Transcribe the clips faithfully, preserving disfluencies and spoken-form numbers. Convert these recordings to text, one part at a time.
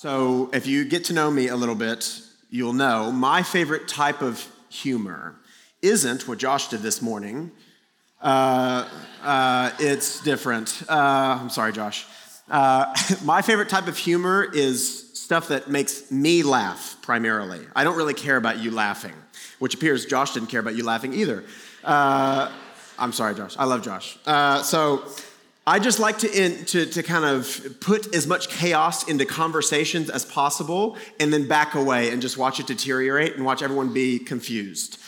So if you get to know me a little bit, you'll know my favorite type of humor isn't what Josh did this morning. Uh, uh, it's different. Uh, I'm sorry, Josh. Uh, my favorite type of humor is stuff that makes me laugh primarily. I don't really care about you laughing, which appears Josh didn't care about you laughing either. Uh, I'm sorry, Josh. I love Josh. Uh, so... I just like to, in, to to kind of put as much chaos into conversations as possible and then back away and just watch it deteriorate and watch everyone be confused.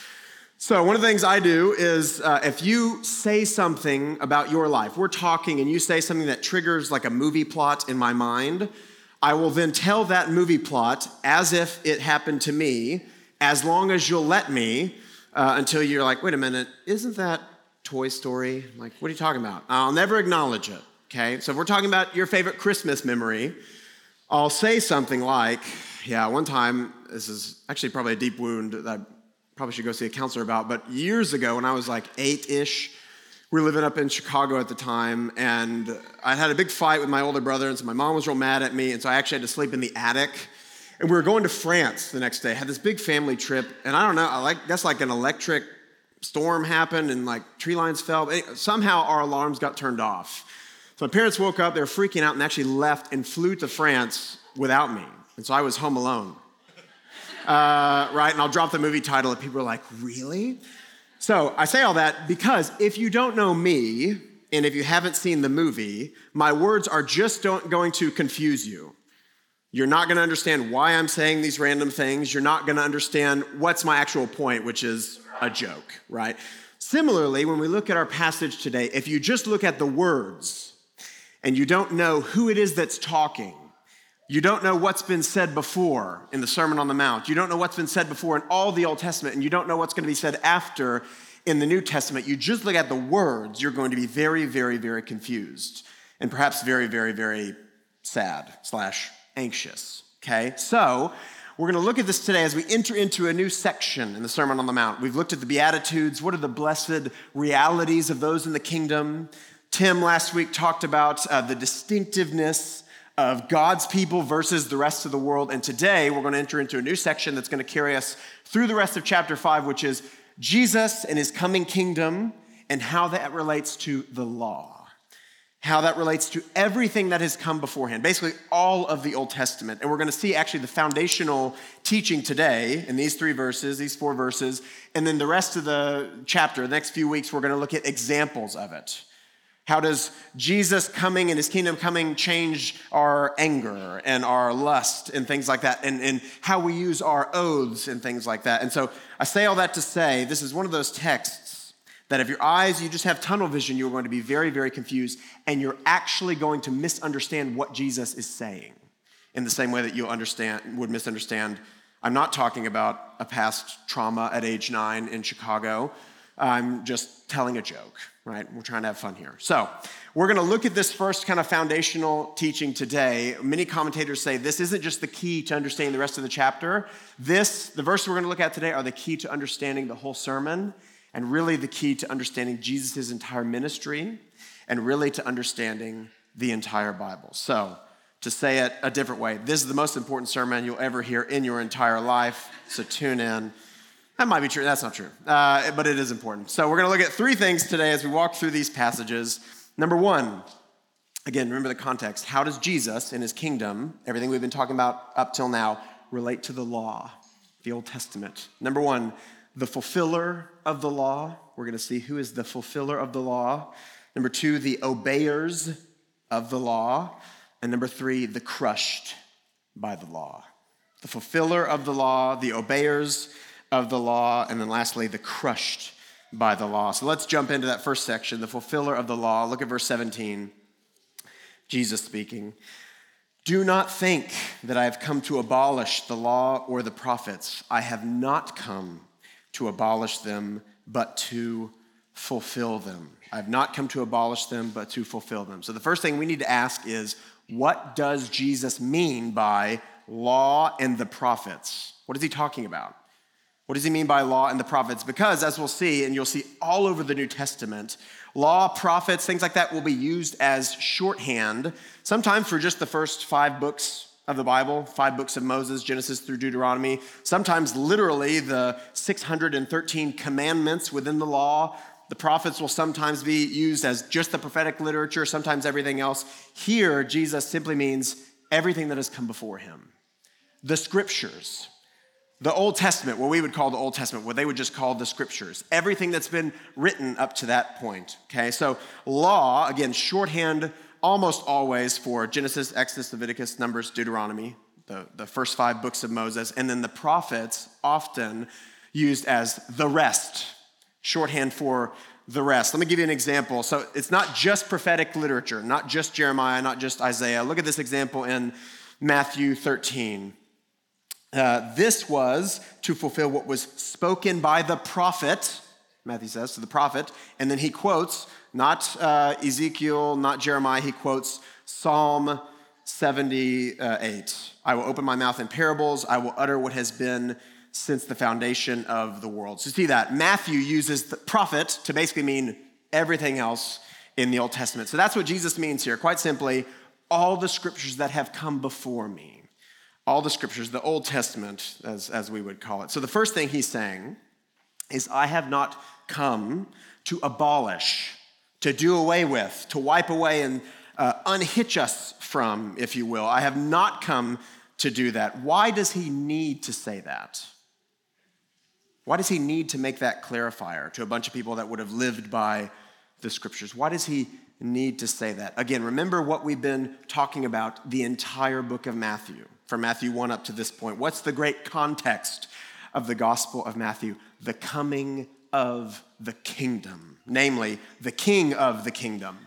So one of the things I do is uh, if you say something about your life, we're talking and you say something that triggers like a movie plot in my mind, I will then tell that movie plot as if it happened to me, as long as you'll let me, uh, until you're like, wait a minute, isn't that Toy Story? I'm like, what are you talking about? I'll never acknowledge it, okay? So if we're talking about your favorite Christmas memory, I'll say something like, yeah, one time, this is actually probably a deep wound that I probably should go see a counselor about, but years ago when I was like eight-ish, we were living up in Chicago at the time, and I had a big fight with my older brother, and so my mom was real mad at me, and so I actually had to sleep in the attic. And we were going to France the next day, had this big family trip, and I don't know, I like that's like an electric storm happened and like tree lines fell. Somehow our alarms got turned off. So my parents woke up, they were freaking out and actually left and flew to France without me. And so I was home alone. Uh, right? And I'll drop the movie title and people are like, really? So I say all that because if you don't know me and if you haven't seen the movie, my words are just don't going to confuse you. You're not going to understand why I'm saying these random things. You're not going to understand what's my actual point, which is a joke, right? Similarly, when we look at our passage today, if you just look at the words and you don't know who it is that's talking, you don't know what's been said before in the Sermon on the Mount, you don't know what's been said before in all the Old Testament, and you don't know what's going to be said after in the New Testament, you just look at the words, you're going to be very, very, very confused and perhaps very, very, very sad slash anxious, okay? So we're going to look at this today as we enter into a new section in the Sermon on the Mount. We've looked at the Beatitudes. What are the blessed realities of those in the kingdom? Tim last week talked about uh, the distinctiveness of God's people versus the rest of the world. And today we're going to enter into a new section that's going to carry us through the rest of chapter five, which is Jesus and his coming kingdom and how that relates to the law. How that relates to everything that has come beforehand, basically all of the Old Testament. And we're going to see actually the foundational teaching today in these three verses, these four verses, and then the rest of the chapter, the next few weeks, we're going to look at examples of it. How does Jesus coming and his kingdom coming change our anger and our lust and things like that, and, and how we use our oaths and things like that. And so I say all that to say this is one of those texts that if your eyes, you just have tunnel vision, you're going to be very, very confused, and you're actually going to misunderstand what Jesus is saying in the same way that you understand would misunderstand. I'm not talking about a past trauma at age nine in Chicago. I'm just telling a joke, right? We're trying to have fun here. So we're going to look at this first kind of foundational teaching today. Many commentators say this isn't just the key to understanding the rest of the chapter. This, the verses we're going to look at today are the key to understanding the whole sermon, and really the key to understanding Jesus' entire ministry and really to understanding the entire Bible. So to say it a different way, this is the most important sermon you'll ever hear in your entire life, so tune in. That might be true. That's not true, uh, but it is important. So we're going to look at three things today as we walk through these passages. Number one, again, remember the context. How does Jesus and his kingdom, everything we've been talking about up till now, relate to the law, the Old Testament? Number one, the fulfiller of the law. We're going to see who is the fulfiller of the law. Number two, the obeyers of the law. And number three, the crushed by the law. The fulfiller of the law, the obeyers of the law, and then lastly, the crushed by the law. So let's jump into that first section, the fulfiller of the law. Look at verse seventeen. Jesus speaking. Do not think that I have come to abolish the law or the prophets. I have not come to abolish them, but to fulfill them. I have not come to abolish them, but to fulfill them. So the first thing we need to ask is, what does Jesus mean by law and the prophets? What is he talking about? What does he mean by law and the prophets? Because as we'll see, and you'll see all over the New Testament, law, prophets, things like that will be used as shorthand, sometimes for just the first five books of the Bible, five books of Moses, Genesis through Deuteronomy, sometimes literally the six hundred thirteen commandments within the law. The prophets will sometimes be used as just the prophetic literature, sometimes everything else. Here, Jesus simply means everything that has come before him. The scriptures, the Old Testament, what we would call the Old Testament, what they would just call the scriptures, everything that's been written up to that point, okay? So law, again, shorthand almost always for Genesis, Exodus, Leviticus, Numbers, Deuteronomy, the, the first five books of Moses, and then the prophets often used as the rest, shorthand for the rest. Let me give you an example. So it's not just prophetic literature, not just Jeremiah, not just Isaiah. Look at this example in Matthew thirteen. Uh, this was to fulfill what was spoken by the prophet, Matthew says, to the prophet, and then he quotes not uh, Ezekiel, not Jeremiah, he quotes Psalm seventy-eight. I will open my mouth in parables, I will utter what has been since the foundation of the world. So you see that Matthew uses the prophet to basically mean everything else in the Old Testament. So that's what Jesus means here, quite simply, all the scriptures that have come before me. All the scriptures, the Old Testament, as, as we would call it. So the first thing he's saying is, I have not come to abolish, to do away with, to wipe away and uh, unhitch us from, if you will. I have not come to do that. Why does he need to say that? Why does he need to make that clarifier to a bunch of people that would have lived by the scriptures? Why does he need to say that? Again, remember what we've been talking about the entire book of Matthew. From Matthew one up to this point. What's the great context of the Gospel of Matthew? The coming of the kingdom, namely the king of the kingdom.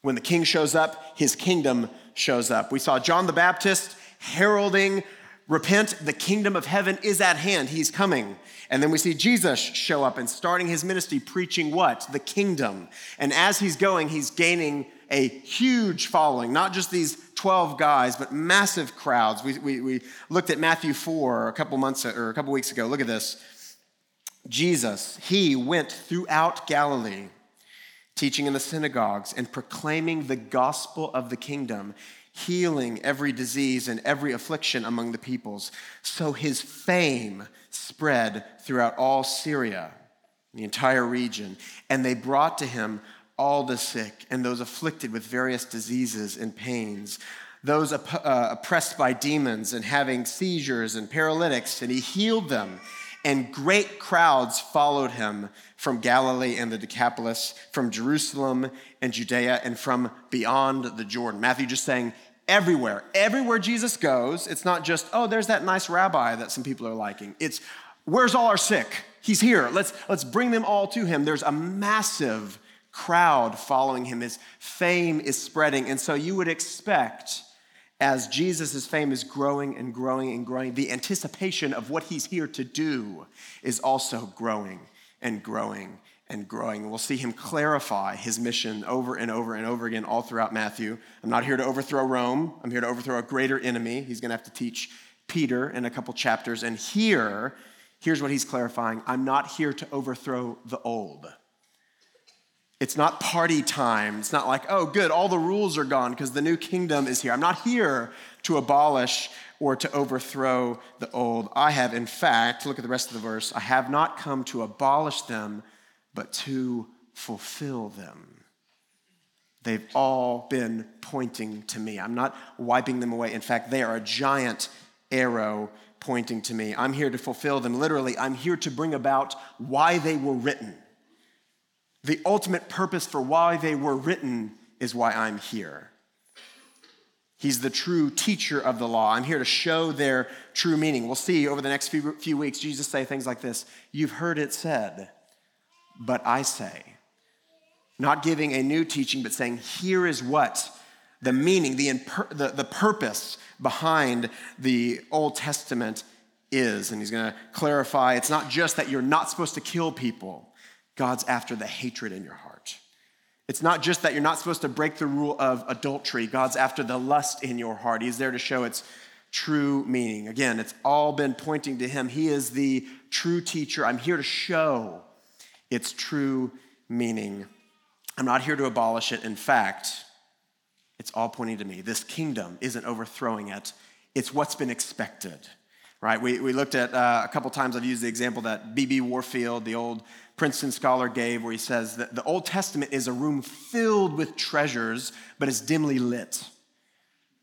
When the king shows up, his kingdom shows up. We saw John the Baptist heralding, repent, the kingdom of heaven is at hand, he's coming. And then we see Jesus show up and starting his ministry, preaching what? The kingdom. And as he's going, he's gaining a huge following, not just these twelve guys, but massive crowds. We, we, we looked at Matthew four a couple months or a couple weeks ago. Look at this. Jesus, he went throughout Galilee, teaching in the synagogues and proclaiming the gospel of the kingdom, healing every disease and every affliction among the peoples. So his fame spread throughout all Syria, the entire region, and they brought to him all the sick and those afflicted with various diseases and pains, those op- uh, oppressed by demons and having seizures and paralytics, and he healed them. And great crowds followed him from Galilee and the Decapolis, from Jerusalem and Judea, and from beyond the Jordan. Matthew just saying everywhere, everywhere Jesus goes, it's not just, oh, there's that nice rabbi that some people are liking. It's, where's all our sick? He's here. Let's, let's bring them all to him. There's a massive crowd following him. His fame is spreading. And so you would expect, as Jesus' fame is growing and growing and growing, the anticipation of what he's here to do is also growing and growing and growing. We'll see him clarify his mission over and over and over again all throughout Matthew. I'm not here to overthrow Rome. I'm here to overthrow a greater enemy. He's going to have to teach Peter in a couple chapters. And here, here's what he's clarifying. I'm not here to overthrow the old. It's not party time. It's not like, oh, good, all the rules are gone because the new kingdom is here. I'm not here to abolish or to overthrow the old. I have, in fact, look at the rest of the verse, I have not come to abolish them, but to fulfill them. They've all been pointing to me. I'm not wiping them away. In fact, they are a giant arrow pointing to me. I'm here to fulfill them. Literally, I'm here to bring about why they were written. The ultimate purpose for why they were written is why I'm here. He's the true teacher of the law. I'm here to show their true meaning. We'll see over the next few, few weeks, Jesus say things like this. You've heard it said, but I say. Not giving a new teaching, but saying, here is what the meaning, the, imper- the, the purpose behind the Old Testament is. And he's going to clarify, it's not just that you're not supposed to kill people. God's after the hatred in your heart. It's not just that you're not supposed to break the rule of adultery. God's after the lust in your heart. He's there to show its true meaning. Again, it's all been pointing to him. He is the true teacher. I'm here to show its true meaning. I'm not here to abolish it. In fact, it's all pointing to me. This kingdom isn't overthrowing it. It's what's been expected, right? We we looked at uh, a couple times, I've used the example that B B Warfield, the old Princeton scholar, gave, where he says that the Old Testament is a room filled with treasures, but it's dimly lit.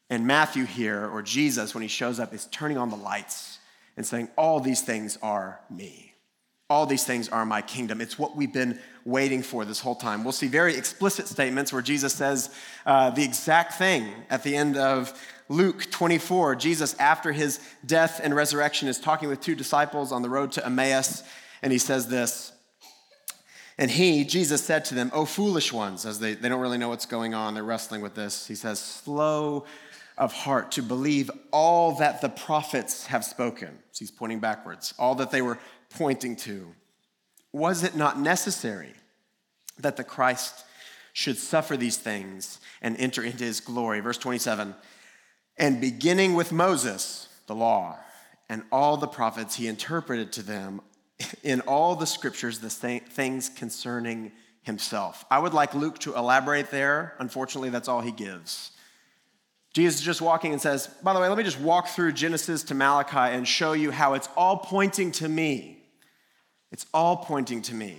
And Matthew here, or Jesus, when he shows up, is turning on the lights and saying, all these things are me. All these things are my kingdom. It's what we've been waiting for this whole time. We'll see very explicit statements where Jesus says uh, the exact thing at the end of Luke twenty-four. Jesus, after his death and resurrection, is talking with two disciples on the road to Emmaus, and he says this, and he, Jesus, said to them, "O foolish ones," as they, they don't really know what's going on. They're wrestling with this. He says, "Slow of heart to believe all that the prophets have spoken." So he's pointing backwards. All that they were pointing to. "Was it not necessary that the Christ should suffer these things and enter into his glory?" Verse twenty-seven, "And beginning with Moses, the law, and all the prophets, he interpreted to them in all the scriptures the things concerning himself." I would like Luke to elaborate there. Unfortunately, that's all he gives. Jesus is just walking and says, by the way, let me just walk through Genesis to Malachi and show you how it's all pointing to me. It's all pointing to me.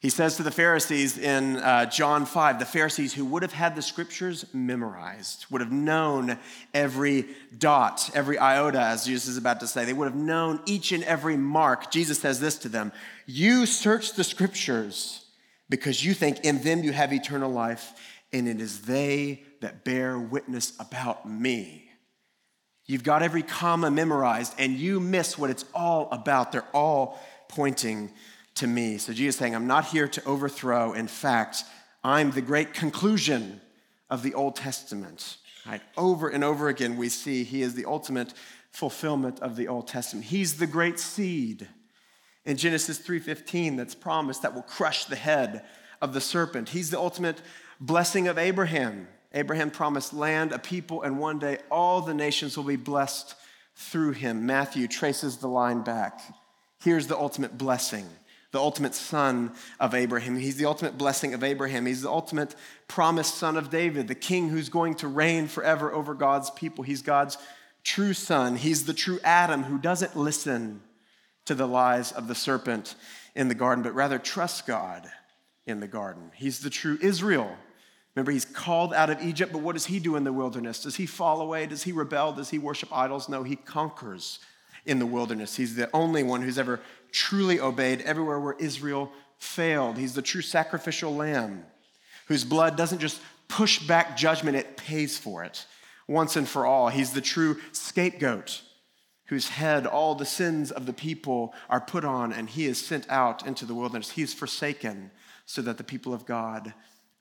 He says to the Pharisees in uh, John five, the Pharisees who would have had the scriptures memorized, would have known every dot, every iota, as Jesus is about to say. They would have known each and every mark. Jesus says this to them, "You search the scriptures because you think in them you have eternal life, and it is they that bear witness about me." You've got every comma memorized, and you miss what it's all about. They're all pointing to me. So Jesus is saying, I'm not here to overthrow. In fact, I'm the great conclusion of the Old Testament. Right? Over and over again, we see he is the ultimate fulfillment of the Old Testament. He's the great seed in Genesis three fifteen that's promised that will crush the head of the serpent. He's the ultimate blessing of Abraham. Abraham promised land, a people, and one day all the nations will be blessed through him. Matthew traces the line back. Here's the ultimate blessing. The ultimate son of Abraham. He's the ultimate blessing of Abraham. He's the ultimate promised son of David, the king who's going to reign forever over God's people. He's God's true son. He's the true Adam who doesn't listen to the lies of the serpent in the garden, but rather trusts God in the garden. He's the true Israel. Remember, he's called out of Egypt, but what does he do in the wilderness? Does he fall away? Does he rebel? Does he worship idols? No, he conquers in the wilderness. He's the only one who's ever truly obeyed everywhere where Israel failed. He's the true sacrificial lamb whose blood doesn't just push back judgment, it pays for it once and for all. He's the true scapegoat whose head all the sins of the people are put on, and he is sent out into the wilderness. He is forsaken so that the people of God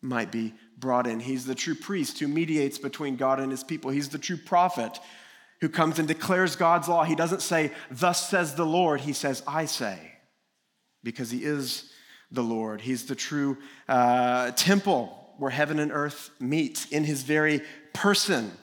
might be brought in. He's the true priest who mediates between God and his people. He's the true prophet who comes and declares God's law. He doesn't say, "Thus says the Lord." He says, "I say," because he is the Lord. He's the true uh, temple where heaven and earth meet in his very person.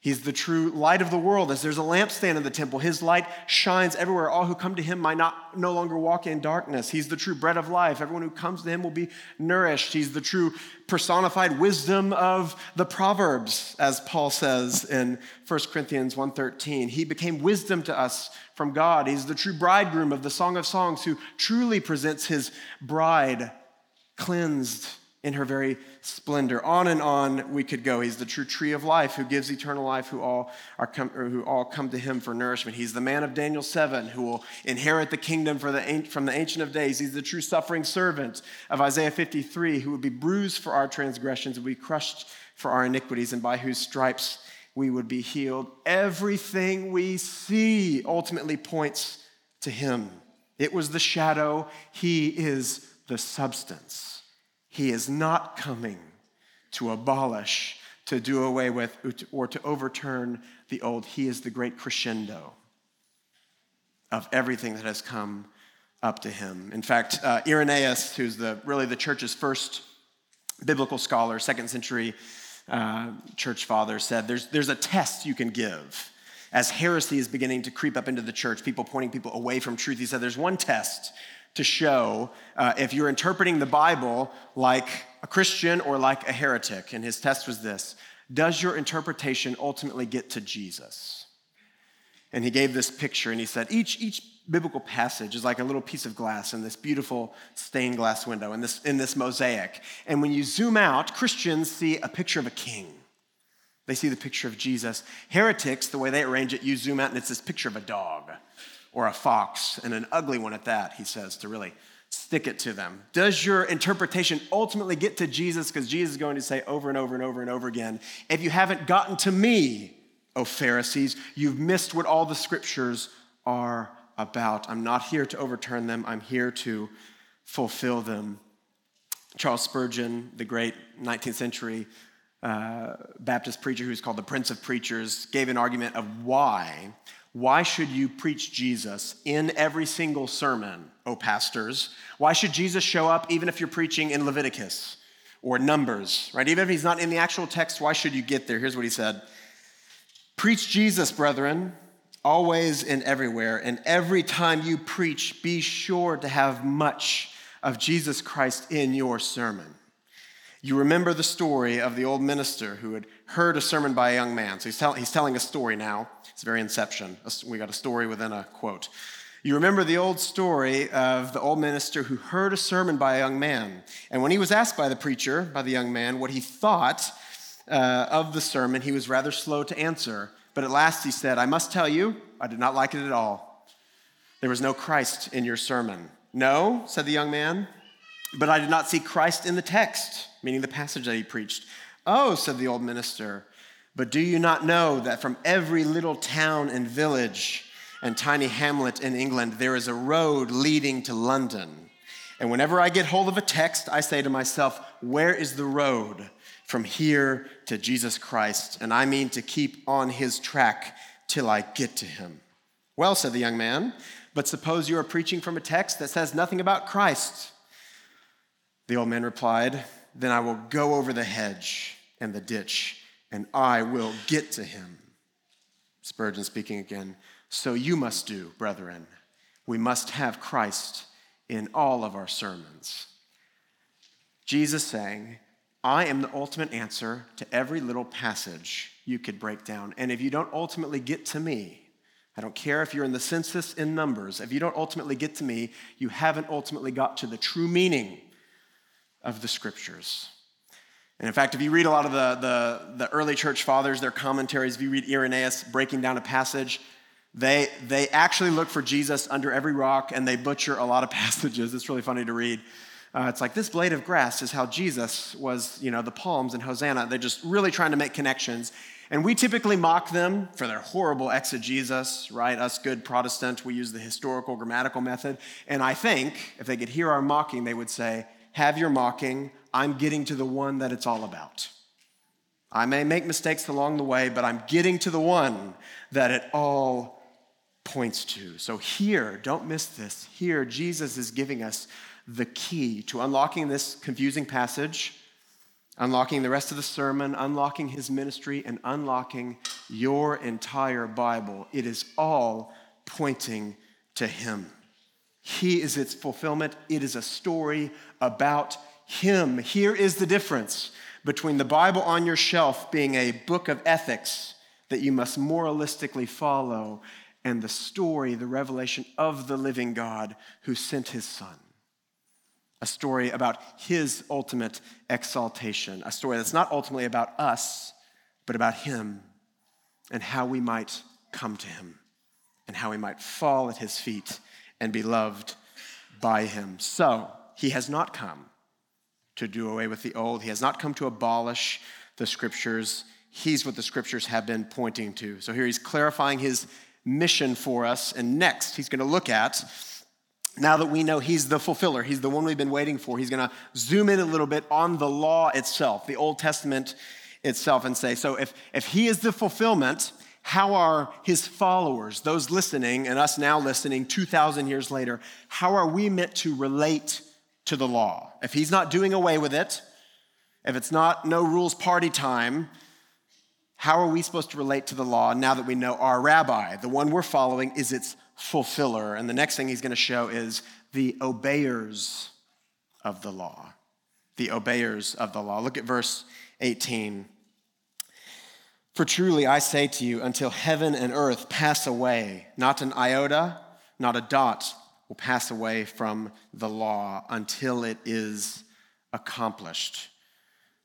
He's the true light of the world. As there's a lampstand in the temple, his light shines everywhere. All who come to him might not no longer walk in darkness. He's the true bread of life. Everyone who comes to him will be nourished. He's the true personified wisdom of the Proverbs, as Paul says in First Corinthians one thirteen. He became wisdom to us from God. He's the true bridegroom of the Song of Songs who truly presents his bride cleansed in her very splendor. On and on we could go. He's the true tree of life who gives eternal life, who all are come, or who all come to him for nourishment. He's the man of Daniel seven who will inherit the kingdom for the, from the Ancient of Days. He's the true suffering servant of Isaiah fifty-three who would be bruised for our transgressions, would be crushed for our iniquities, and by whose stripes we would be healed. Everything we see ultimately points to him. It was the shadow. He is the substance. He is not coming to abolish, to do away with, or to overturn the old. He is the great crescendo of everything that has come up to him. In fact, uh, Irenaeus, who's the really the church's first biblical scholar, second century uh, church father, said there's, there's a test you can give. As heresy is beginning to creep up into the church, people pointing people away from truth, he said there's one test to show uh, if you're interpreting the Bible like a Christian or like a heretic. And his test was this: does your interpretation ultimately get to Jesus? And he gave this picture, and he said, each each biblical passage is like a little piece of glass in this beautiful stained glass window, in this, in this mosaic. And when you zoom out, Christians see a picture of a king. They see the picture of Jesus. Heretics, the way they arrange it, you zoom out, and it's this picture of a dog or a fox, and an ugly one at that, he says, to really stick it to them. Does your interpretation ultimately get to Jesus? Because Jesus is going to say over and over and over and over again, if you haven't gotten to me, O Pharisees, you've missed what all the scriptures are about. I'm not here to overturn them. I'm here to fulfill them. Charles Spurgeon, the great nineteenth century uh, Baptist preacher who's called the Prince of Preachers, gave an argument of why. Why should you preach Jesus in every single sermon, O pastors? Why should Jesus show up even if you're preaching in Leviticus or Numbers, right? Even if he's not in the actual text, why should you get there? Here's what he said. Preach Jesus, brethren, always and everywhere, and every time you preach, be sure to have much of Jesus Christ in your sermon. You remember the story of the old minister who had heard a sermon by a young man. So he's, tell, he's telling a story now. It's very Inception. We got a story within a quote. You remember the old story of the old minister who heard a sermon by a young man. And when he was asked by the preacher, by the young man, what he thought Uh, of the sermon, he was rather slow to answer, but at last he said, I must tell you, I did not like it at all. There was no Christ in your sermon. No, said the young man, but I did not see Christ in the text, meaning the passage that he preached. Oh, said the old minister, but do you not know that from every little town and village and tiny hamlet in England, there is a road leading to London? And whenever I get hold of a text, I say to myself, where is the road from here to Jesus Christ, and I mean to keep on his track till I get to him. Well, said the young man, but suppose you are preaching from a text that says nothing about Christ. The old man replied, then I will go over the hedge and the ditch, and I will get to him. Spurgeon speaking again, so you must do, brethren. We must have Christ in all of our sermons. Jesus saying, I am the ultimate answer to every little passage you could break down. And if you don't ultimately get to me, I don't care if you're in the census in Numbers, if you don't ultimately get to me, you haven't ultimately got to the true meaning of the scriptures. And in fact, if you read a lot of the, the, the early church fathers, their commentaries, if you read Irenaeus breaking down a passage, they, they actually look for Jesus under every rock, and they butcher a lot of passages. It's really funny to read. Uh, it's like this blade of grass is how Jesus was, you know, the palms and Hosanna. They're just really trying to make connections. And we typically mock them for their horrible exegesis, right? Us good Protestant, we use the historical grammatical method. And I think if they could hear our mocking, they would say, have your mocking. I'm getting to the one that it's all about. I may make mistakes along the way, but I'm getting to the one that it all points to. So here, don't miss this. Here, Jesus is giving us the key to unlocking this confusing passage, unlocking the rest of the sermon, unlocking his ministry, and unlocking your entire Bible. It is all pointing to him. He is its fulfillment. It is a story about him. Here is the difference between the Bible on your shelf being a book of ethics that you must moralistically follow and the story, the revelation of the living God who sent his son. A story about his ultimate exaltation, a story that's not ultimately about us, but about him and how we might come to him and how we might fall at his feet and be loved by him. So he has not come to do away with the old. He has not come to abolish the scriptures. He's what the scriptures have been pointing to. So here he's clarifying his mission for us. And next he's going to look at, now that we know he's the fulfiller, he's the one we've been waiting for, he's going to zoom in a little bit on the law itself, the Old Testament itself, and say, so if, if he is the fulfillment, how are his followers, those listening and us now listening two thousand years later, how are we meant to relate to the law? If he's not doing away with it, if it's not no rules party time, how are we supposed to relate to the law now that we know our rabbi, the one we're following, is its fulfiller? And the next thing he's going to show is the obeyers of the law. The obeyers of the law. Look at verse eighteen. For truly I say to you, until heaven and earth pass away, not an iota, not a dot will pass away from the law until it is accomplished.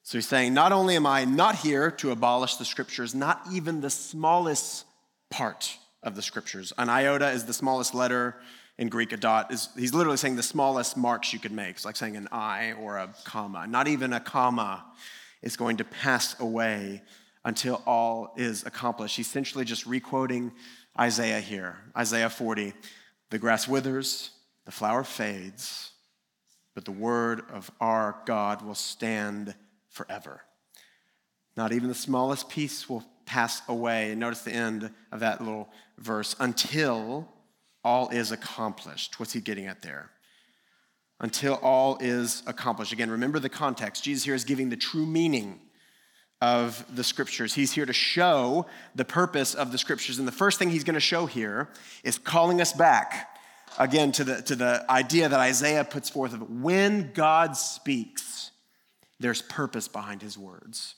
So he's saying, not only am I not here to abolish the scriptures, not even the smallest part of the scriptures. An iota is the smallest letter. In Greek, a dot is, he's literally saying the smallest marks you could make. It's like saying an I or a comma. Not even a comma is going to pass away until all is accomplished. He's essentially just re-quoting Isaiah here. Isaiah forty, the grass withers, the flower fades, but the word of our God will stand forever. Not even the smallest piece will pass away. And notice the end of that little verse, until all is accomplished. What's he getting at there? Until all is accomplished. Again, remember the context. Jesus here is giving the true meaning of the scriptures. He's here to show the purpose of the scriptures. And the first thing he's going to show here is calling us back, again, to the, to the idea that Isaiah puts forth of when God speaks, there's purpose behind his words.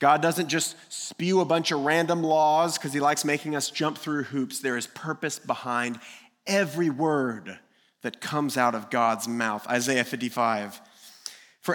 God doesn't just spew a bunch of random laws because he likes making us jump through hoops. There is purpose behind every word that comes out of God's mouth. Isaiah fifty-five, for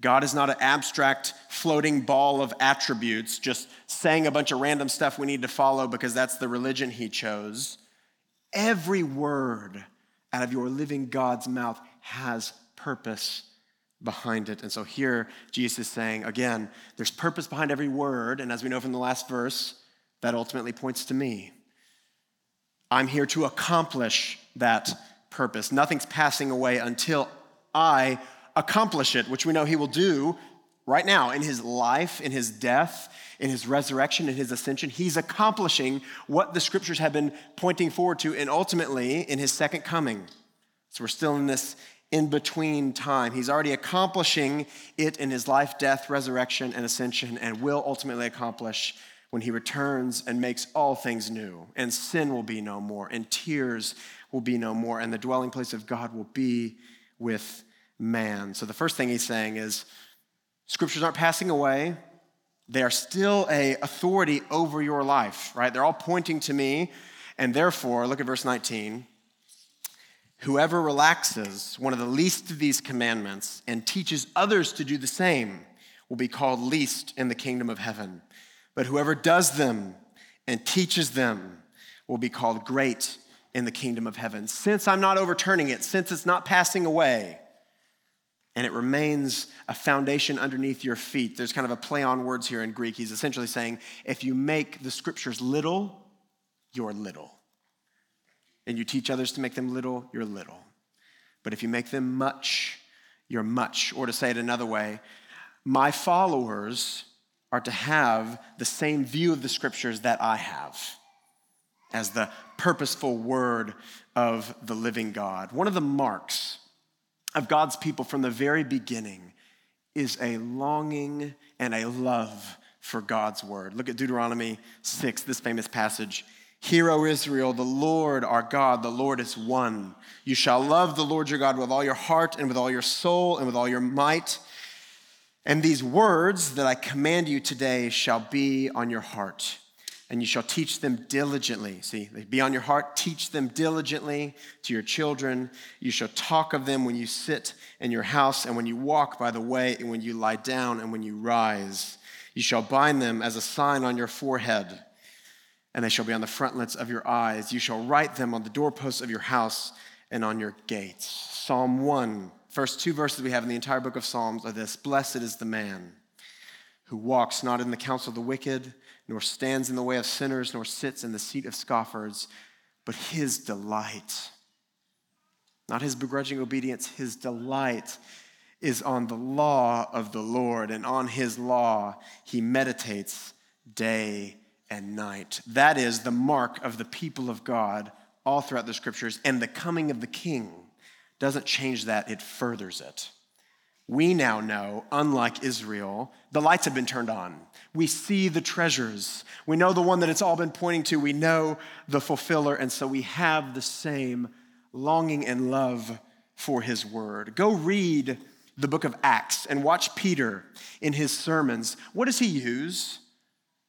God is not an abstract floating ball of attributes, just saying a bunch of random stuff we need to follow because that's the religion he chose. Every word out of your living God's mouth has purpose behind it. And so here, Jesus is saying, again, there's purpose behind every word. And as we know from the last verse, that ultimately points to me. I'm here to accomplish that purpose. Nothing's passing away until I accomplish it, which we know he will do right now in his life, in his death, in his resurrection, in his ascension. He's accomplishing what the scriptures have been pointing forward to and ultimately in his second coming. So we're still in this in-between time. He's already accomplishing it in his life, death, resurrection, and ascension, and will ultimately accomplish when he returns and makes all things new, and sin will be no more, and tears will be no more, and the dwelling place of God will be with man. So the first thing he's saying is, scriptures aren't passing away. They are still an authority over your life, right? They're all pointing to me, and therefore, look at verse nineteen, whoever relaxes one of the least of these commandments and teaches others to do the same will be called least in the kingdom of heaven. But whoever does them and teaches them will be called great in the kingdom of heaven. Since I'm not overturning it, since it's not passing away, and it remains a foundation underneath your feet, there's kind of a play on words here in Greek. He's essentially saying, if you make the scriptures little, you're little. And you teach others to make them little, you're little. But if you make them much, you're much. Or to say it another way, my followers are to have the same view of the scriptures that I have as the purposeful word of the living God. One of the marks of God's people from the very beginning is a longing and a love for God's word. Look at Deuteronomy six, this famous passage. Hear, O Israel, the Lord our God, the Lord is one. You shall love the Lord your God with all your heart and with all your soul and with all your might. And these words that I command you today shall be on your heart, and you shall teach them diligently. See, they be on your heart. Teach them diligently to your children. You shall talk of them when you sit in your house and when you walk by the way and when you lie down and when you rise. You shall bind them as a sign on your forehead, and they shall be on the frontlets of your eyes. You shall write them on the doorposts of your house and on your gates. Psalm one, first two verses we have in the entire book of Psalms are this. Blessed is the man who walks not in the counsel of the wicked, nor stands in the way of sinners, nor sits in the seat of scoffers, but his delight, not his begrudging obedience, his delight is on the law of the Lord, and on his law he meditates day and night. That is the mark of the people of God all throughout the scriptures, and the coming of the king doesn't change that, it furthers it. We now know, unlike Israel, the lights have been turned on. We see the treasures. We know the one that it's all been pointing to. We know the fulfiller, and so we have the same longing and love for his word. Go read the book of Acts and watch Peter in his sermons. What does he use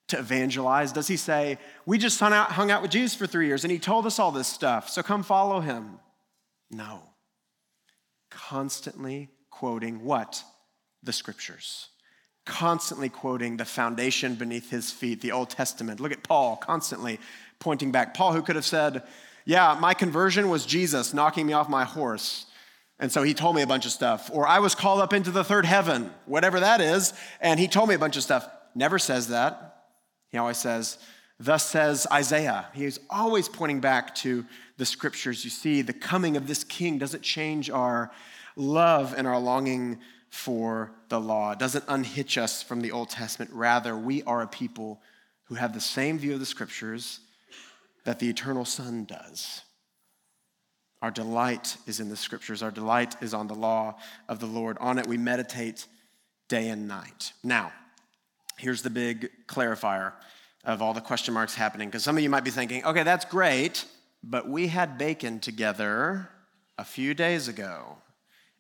to evangelize? Does he say, we just hung out, hung out with Jesus for three years and he told us all this stuff, so come follow him? No. Constantly quoting what? The scriptures. Constantly quoting the foundation beneath his feet, the Old Testament. Look at Paul constantly pointing back. Paul, who could have said, yeah, my conversion was Jesus knocking me off my horse, and so he told me a bunch of stuff. Or I was called up into the third heaven, whatever that is, and he told me a bunch of stuff. Never says that. He always says, thus says Isaiah. He's always pointing back to the scriptures. You see, the coming of this king doesn't change our love and our longing for the law. It doesn't unhitch us from the Old Testament. Rather, we are a people who have the same view of the scriptures that the eternal Son does. Our delight is in the scriptures. Our delight is on the law of the Lord. On it we meditate day and night. Now, here's the big clarifier of all the question marks happening, because some of you might be thinking, okay, that's great, but we had bacon together a few days ago,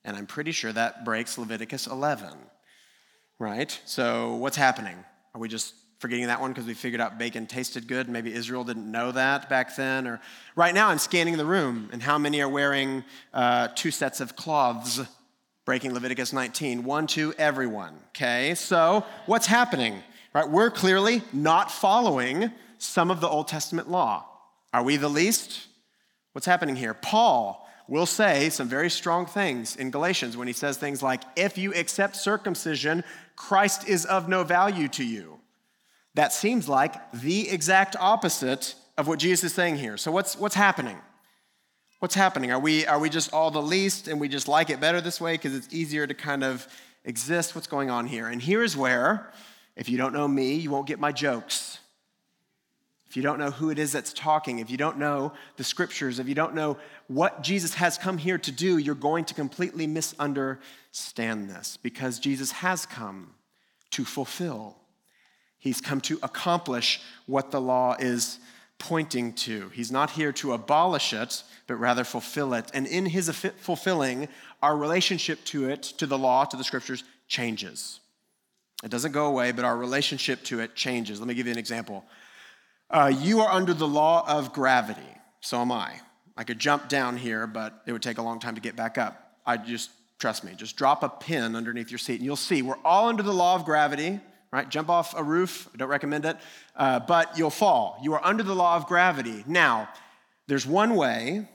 and I'm pretty sure that breaks Leviticus eleven, right? So what's happening? Are we just forgetting that one because we figured out bacon tasted good? Maybe Israel didn't know that back then. Or right now I'm scanning the room, and how many are wearing uh, two sets of cloths, breaking Leviticus nineteen? One, two, everyone, okay? So what's happening, right? We're clearly not following some of the Old Testament law. Are we the least? What's happening here? Paul will say some very strong things in Galatians when he says things like, if you accept circumcision, Christ is of no value to you. That seems like the exact opposite of what Jesus is saying here. So what's what's happening? What's happening? Are we are we just all the least, and we just like it better this way because it's easier to kind of exist? What's going on here? And here is where, if you don't know me, you won't get my jokes. If you don't know who it is that's talking, if you don't know the scriptures, if you don't know what Jesus has come here to do, you're going to completely misunderstand this, because Jesus has come to fulfill. He's come to accomplish what the law is pointing to. He's not here to abolish it, but rather fulfill it. And in his fulfilling, our relationship to it, to the law, to the scriptures, changes. It doesn't go away, but our relationship to it changes. Let me give you an example. Uh, you are under the law of gravity. So am I. I could jump down here, but it would take a long time to get back up. I just, trust me, just drop a pin underneath your seat, and you'll see we're all under the law of gravity. Right? Jump off a roof, I don't recommend it, uh, but you'll fall. You are under the law of gravity. Now, there's one way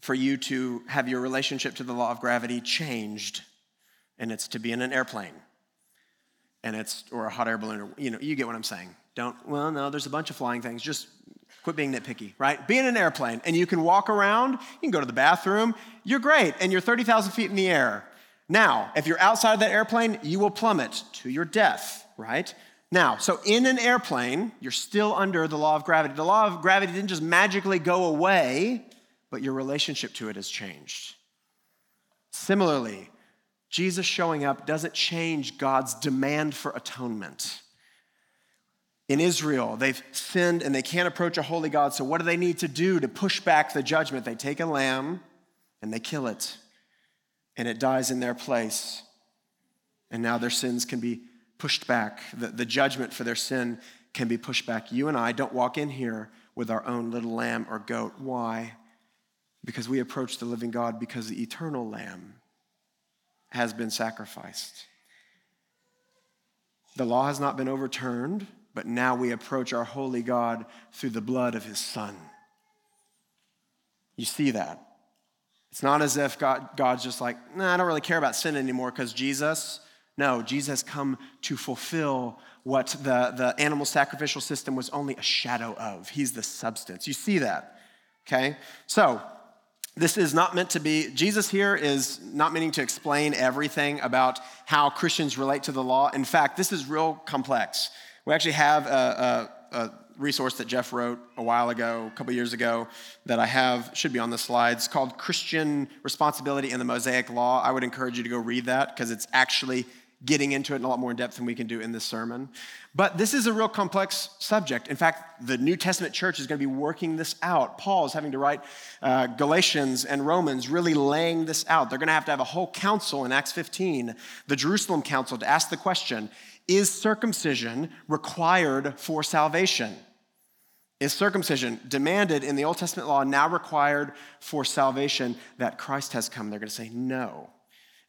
for you to have your relationship to the law of gravity changed, and it's to be in an airplane, and it's or a hot air balloon, or, you know, you get what I'm saying. Don't, well, no, there's a bunch of flying things. Just quit being nitpicky, right? Be in an airplane, and you can walk around, you can go to the bathroom, you're great, and you're thirty thousand feet in the air. Now, if you're outside of that airplane, you will plummet to your death, right? Now, so in an airplane, you're still under the law of gravity. The law of gravity didn't just magically go away, but your relationship to it has changed. Similarly, Jesus showing up doesn't change God's demand for atonement. In Israel, they've sinned and they can't approach a holy God, so what do they need to do to push back the judgment? They take a lamb and they kill it, and it dies in their place, and now their sins can be pushed back. The, the judgment for their sin can be pushed back. You and I don't walk in here with our own little lamb or goat. Why? Because we approach the living God because the eternal lamb has been sacrificed. The law has not been overturned, but now we approach our holy God through the blood of his Son. You see that? It's not as if God, God's just like, nah, I don't really care about sin anymore because Jesus. No, Jesus has come to fulfill what the, the animal sacrificial system was only a shadow of. He's the substance. You see that, okay? So this is not meant to be, Jesus here is not meaning to explain everything about how Christians relate to the law. In fact, this is real complex. We actually have a, a resource that Jeff wrote a while ago, a couple years ago, that I have, should be on the slides, called Christian Responsibility and the Mosaic Law. I would encourage you to go read that because it's actually getting into it in a lot more in depth than we can do in this sermon. But this is a real complex subject. In fact, the New Testament church is going to be working this out. Paul is having to write uh, Galatians and Romans, really laying this out. They're going to have to have a whole council in Acts fifteen, the Jerusalem council, to ask the question, is circumcision required for salvation? Is circumcision demanded in the Old Testament law now required for salvation that Christ has come? They're going to say no.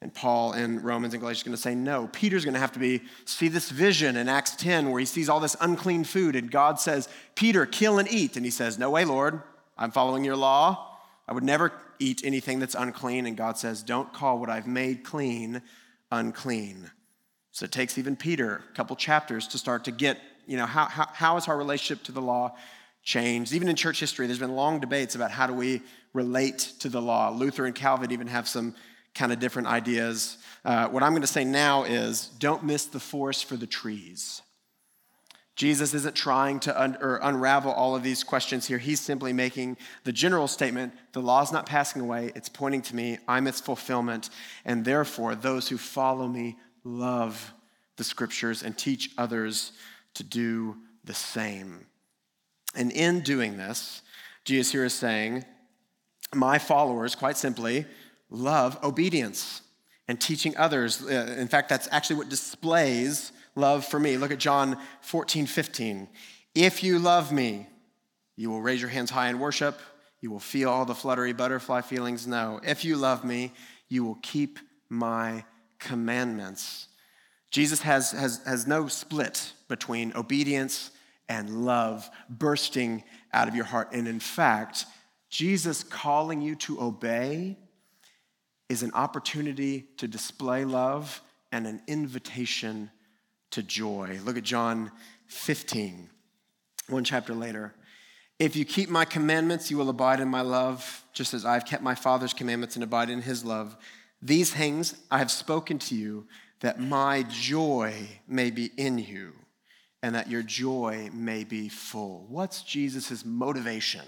And Paul in Romans and Galatians is going to say no. Peter's going to have to be, see this vision in Acts ten where he sees all this unclean food and God says, Peter, kill and eat. And he says, no way, Lord, I'm following your law. I would never eat anything that's unclean. And God says, don't call what I've made clean unclean. So it takes even Peter a couple chapters to start to get, you know, how how, how is our relationship to the law changed? Even in church history, there's been long debates about how do we relate to the law. Luther and Calvin even have some kind of different ideas. Uh, what I'm going to say now is don't miss the forest for the trees. Jesus isn't trying to un- or unravel all of these questions here. He's simply making the general statement, the law's not passing away. It's pointing to me. I'm its fulfillment. And therefore, those who follow me love the scriptures and teach others to do the same. And in doing this, Jesus here is saying, my followers, quite simply, love obedience and teaching others. In fact, that's actually what displays love for me. Look at John fourteen fifteen. If you love me, you will raise your hands high in worship. You will feel all the fluttery butterfly feelings. No, if you love me, you will keep my commandments. Jesus has, has, has no split between obedience and love bursting out of your heart. And in fact, Jesus calling you to obey is an opportunity to display love and an invitation to joy. Look at John fifteen, one chapter later. If you keep my commandments, you will abide in my love, just as I have kept my Father's commandments and abide in his love. These things I have spoken to you, that my joy may be in you, and that your joy may be full. What's Jesus' motivation?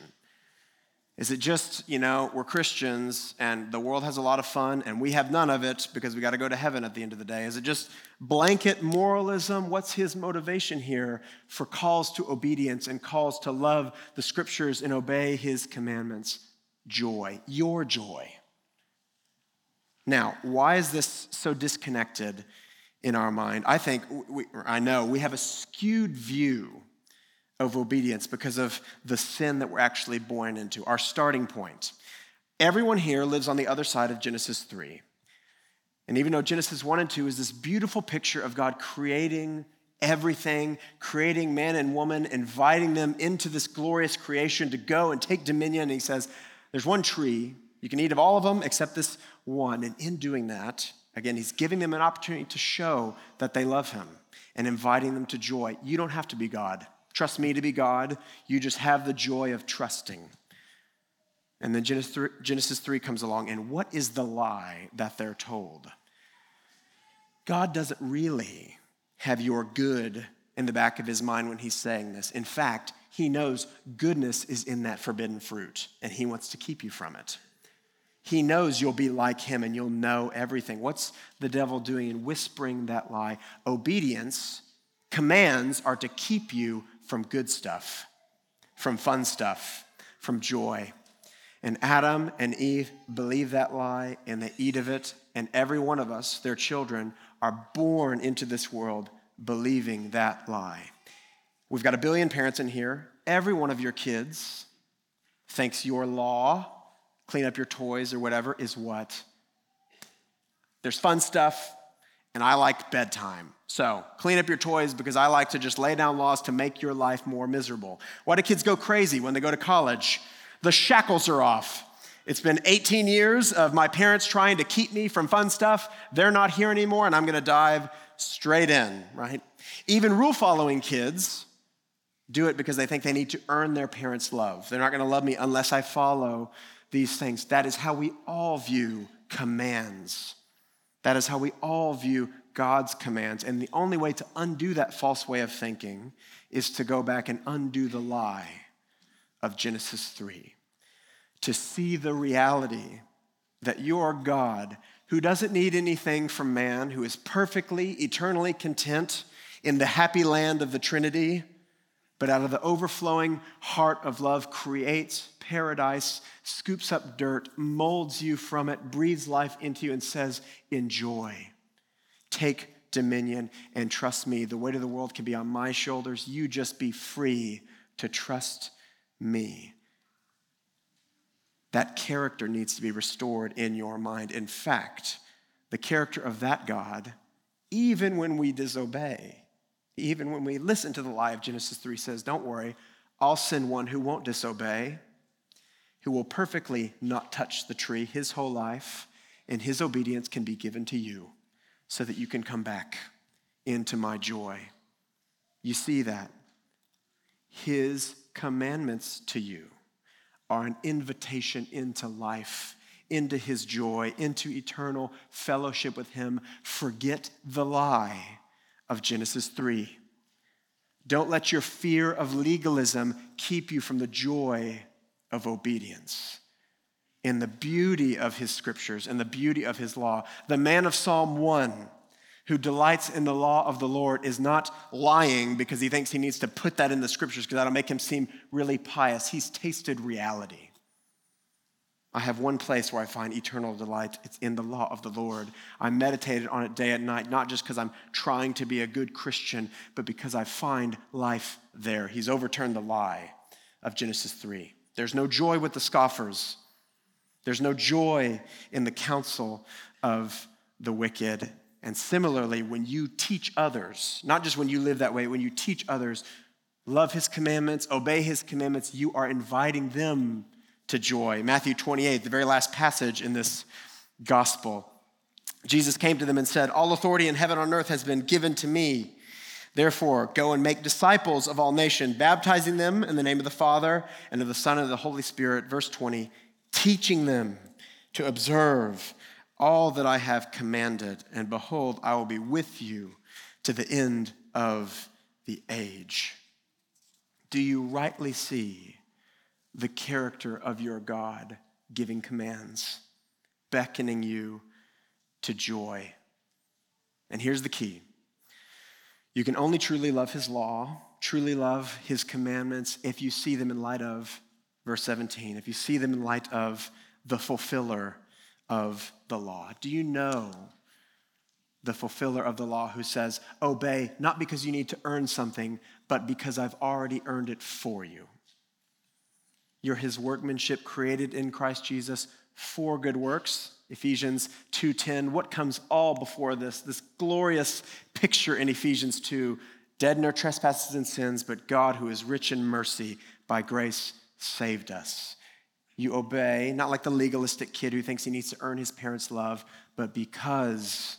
Is it just, you know, we're Christians and the world has a lot of fun and we have none of it because we got to go to heaven at the end of the day? Is it just blanket moralism? What's his motivation here for calls to obedience and calls to love the scriptures and obey his commandments? Joy, your joy. Now, why is this so disconnected in our mind? I think, we, I know, we have a skewed view of obedience because of the sin that we're actually born into, our starting point. Everyone here lives on the other side of Genesis three. And even though Genesis one and two is this beautiful picture of God creating everything, creating man and woman, inviting them into this glorious creation to go and take dominion. And he says, there's one tree. You can eat of all of them except this one. And in doing that, again, he's giving them an opportunity to show that they love him and inviting them to joy. You don't have to be God. Trust me to be God. You just have the joy of trusting. And then Genesis three comes along, and what is the lie that they're told? God doesn't really have your good in the back of his mind when he's saying this. In fact, he knows goodness is in that forbidden fruit, and he wants to keep you from it. He knows you'll be like him, and you'll know everything. What's the devil doing in whispering that lie? Obedience, commands are to keep you from good stuff, from fun stuff, from joy. And Adam and Eve believe that lie, and they eat of it. And every one of us, their children, are born into this world believing that lie. We've got a billion parents in here. Every one of your kids thinks your law, clean up your toys or whatever, is what? There's fun stuff, and I like bedtime. So clean up your toys because I like to just lay down laws to make your life more miserable. Why do kids go crazy when they go to college? The shackles are off. It's been eighteen years of my parents trying to keep me from fun stuff. They're not here anymore, and I'm going to dive straight in, right? Even rule-following kids do it because they think they need to earn their parents' love. They're not going to love me unless I follow these things. That is how we all view commands. That is how we all view God's commands. And the only way to undo that false way of thinking is to go back and undo the lie of Genesis three, to see the reality that your God, who doesn't need anything from man, who is perfectly, eternally content in the happy land of the Trinity, but out of the overflowing heart of love creates paradise, scoops up dirt, molds you from it, breathes life into you, and says, enjoy. Take dominion and trust me. The weight of the world can be on my shoulders. You just be free to trust me. That character needs to be restored in your mind. In fact, the character of that God, even when we disobey, even when we listen to the lie of Genesis three, says, don't worry, I'll send one who won't disobey, who will perfectly not touch the tree his whole life, and his obedience can be given to you so that you can come back into my joy. You see that? His commandments to you are an invitation into life, into his joy, into eternal fellowship with him. Forget the lie of Genesis three. Don't let your fear of legalism keep you from the joy of obedience in the beauty of his scriptures and the beauty of his law. The man of Psalm one who delights in the law of the Lord is not lying because he thinks he needs to put that in the scriptures because that'll make him seem really pious. He's tasted reality. I have one place where I find eternal delight. It's in the law of the Lord. I meditated on it day and night, not just because I'm trying to be a good Christian, but because I find life there. He's overturned the lie of Genesis three. There's no joy with the scoffers. There's no joy in the counsel of the wicked. And similarly, when you teach others, not just when you live that way, when you teach others, love his commandments, obey his commandments, you are inviting them to joy. Matthew twenty-eight, the very last passage in this gospel. Jesus came to them and said, all authority in heaven and on earth has been given to me. Therefore, go and make disciples of all nations, baptizing them in the name of the Father and of the Son and of the Holy Spirit. Verse twenty, teaching them to observe all that I have commanded. And behold, I will be with you to the end of the age. Do you rightly see the character of your God giving commands, beckoning you to joy? And here's the key. You can only truly love his law, truly love his commandments if you see them in light of, verse seventeen, if you see them in light of the fulfiller of the law. Do you know the fulfiller of the law who says, obey, not because you need to earn something, but because I've already earned it for you? You're his workmanship created in Christ Jesus for good works. Ephesians two ten, what comes all before this? This glorious picture in Ephesians two, dead in our trespasses and sins, but God who is rich in mercy by grace saved us. You obey, not like the legalistic kid who thinks he needs to earn his parents' love, but because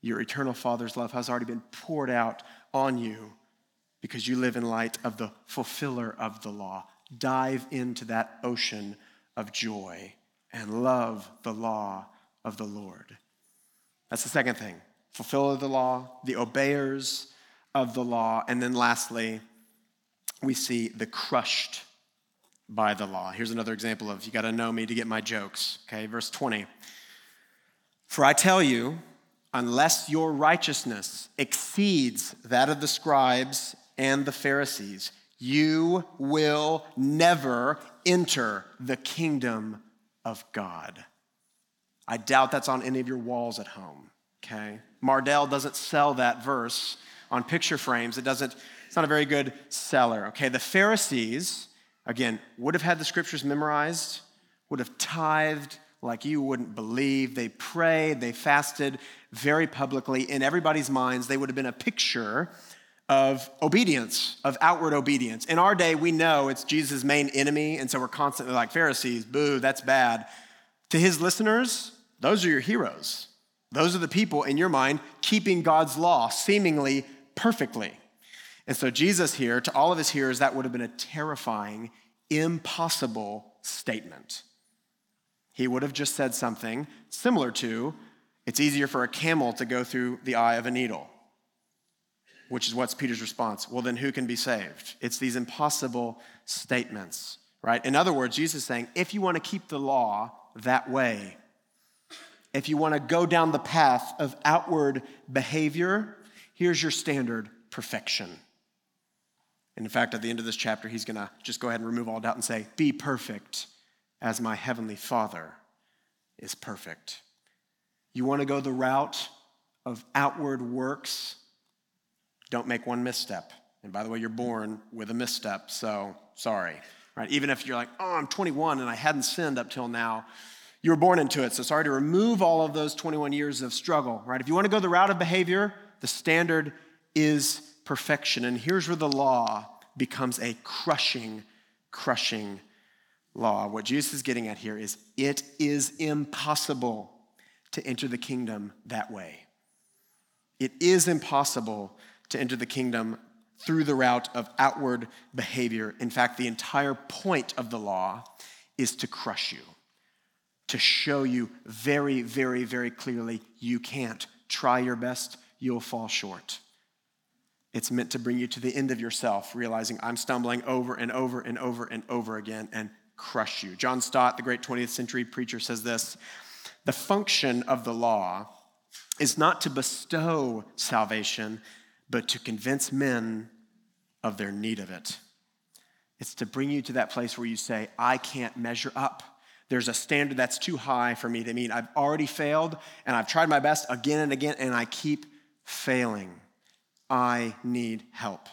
your eternal Father's love has already been poured out on you because you live in light of the fulfiller of the law. Dive into that ocean of joy and love the law of the Lord. That's the second thing. Fulfill the law, the obeyers of the law. And then lastly, we see the crushed by the law. Here's another example of you got to know me to get my jokes. Okay, verse twenty. For I tell you, unless your righteousness exceeds that of the scribes and the Pharisees, you will never enter the kingdom of God. I doubt that's on any of your walls at home, okay? Mardell doesn't sell that verse on picture frames. It doesn't, it's not a very good seller, okay? The Pharisees, again, would have had the scriptures memorized, would have tithed like you wouldn't believe. They prayed, they fasted very publicly. In everybody's minds, they would have been a picture of obedience, of outward obedience. In our day, we know it's Jesus' main enemy, and so we're constantly like, Pharisees, boo, that's bad. To his listeners, those are your heroes. Those are the people, in your mind, keeping God's law seemingly perfectly. And so Jesus here, to all of his hearers, that would have been a terrifying, impossible statement. He would have just said something similar to, It's easier for a camel to go through the eye of a needle, which is what's Peter's response. Well, then who can be saved? It's these impossible statements, right? In other words, Jesus is saying, if you want to keep the law that way, if you want to go down the path of outward behavior, here's your standard, perfection. And in fact, at the end of this chapter, he's going to just go ahead and remove all doubt and say, be perfect as my heavenly Father is perfect. You want to go the route of outward works? Don't make one misstep. And by the way, you're born with a misstep, so sorry. Right? Even if you're like, oh, I'm twenty-one and I hadn't sinned up till now, you were born into it, so sorry to remove all of those twenty-one years of struggle. Right? If you want to go the route of behavior, the standard is perfection. And here's where the law becomes a crushing, crushing law. What Jesus is getting at here is it is impossible to enter the kingdom that way. It is impossible to enter the kingdom through the route of outward behavior. In fact, the entire point of the law is to crush you, to show you very, very, very clearly you can't. Try your best, you'll fall short. It's meant to bring you to the end of yourself, realizing I'm stumbling over and over and over and over again and crush you. John Stott, the great twentieth century preacher, says this, the function of the law is not to bestow salvation, but to convince men of their need of it. It's to bring you to that place where you say, I can't measure up. There's a standard that's too high for me to meet. I've already failed, and I've tried my best again and again, and I keep failing. I need help.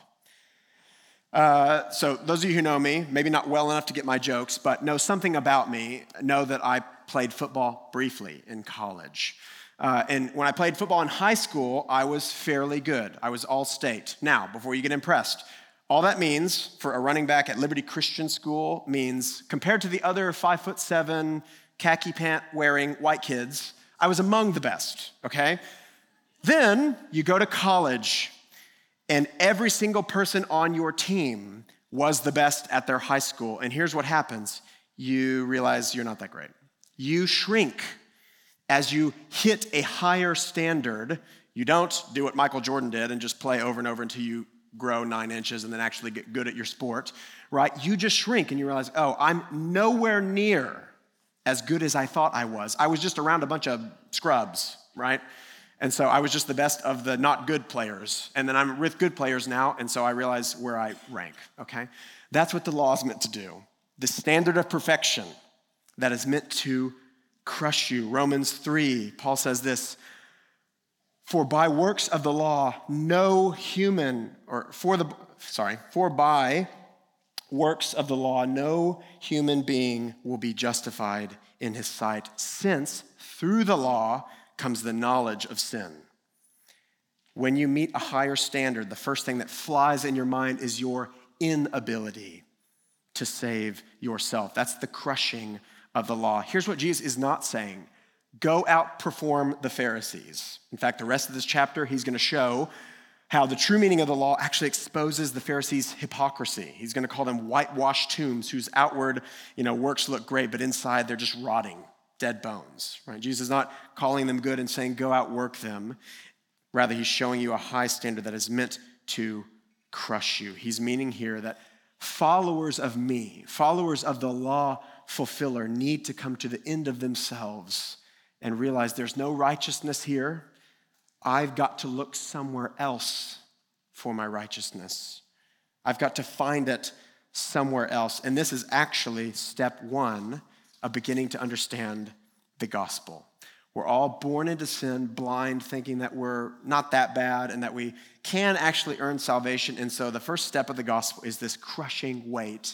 Uh, so those of you who know me, maybe not well enough to get my jokes, but know something about me, know that I played football briefly in college. Uh, and when I played football in high school, I was fairly good. I was all-state. Now, before you get impressed, all that means for a running back at Liberty Christian School means compared to the other five foot seven, khaki pant wearing white kids, I was among the best, okay? Then you go to college, and every single person on your team was the best at their high school. And here's what happens. You realize you're not that great. You shrink as you hit a higher standard. You don't do what Michael Jordan did and just play over and over until you grow nine inches and then actually get good at your sport, right? You just shrink and you realize, oh, I'm nowhere near as good as I thought I was. I was just around a bunch of scrubs, right? And so I was just the best of the not good players. And then I'm with good players now, and so I realize where I rank, okay? That's what the law is meant to do. The standard of perfection that is meant to crush you. Romans three, Paul says this, for by works of the law, no human, or for the, sorry, for by works of the law, no human being will be justified in his sight, since through the law comes the knowledge of sin. When you meet a higher standard, the first thing that flies in your mind is your inability to save yourself. That's the crushing of the law. Here's what Jesus is not saying. Go outperform the Pharisees. In fact, the rest of this chapter, he's going to show how the true meaning of the law actually exposes the Pharisees' hypocrisy. He's going to call them whitewashed tombs whose outward, you know, works look great, but inside they're just rotting, dead bones, right? Jesus is not calling them good and saying, go outwork them. Rather, he's showing you a high standard that is meant to crush you. He's meaning here that followers of me, followers of the law fulfiller need to come to the end of themselves and realize there's no righteousness here. I've got to look somewhere else for my righteousness. I've got to find it somewhere else. And this is actually step one of beginning to understand the gospel. We're all born into sin, blind, thinking that we're not that bad and that we can actually earn salvation. And so the first step of the gospel is this crushing weight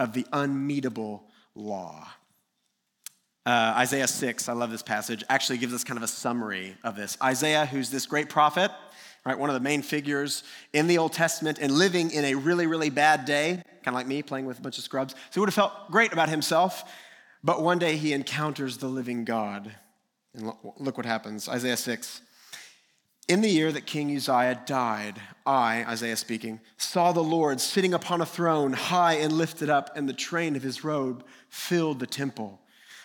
of the unmeetable law. Uh, Isaiah six, I love this passage, actually gives us kind of a summary of this. Isaiah, who's this great prophet, right, one of the main figures in the Old Testament and living in a really, really bad day, kind of like me, playing with a bunch of scrubs. So he would have felt great about himself, but one day he encounters the living God. And look what happens. Isaiah six. In the year that King Uzziah died, I, Isaiah speaking, saw the Lord sitting upon a throne, high and lifted up, and the train of his robe filled the temple.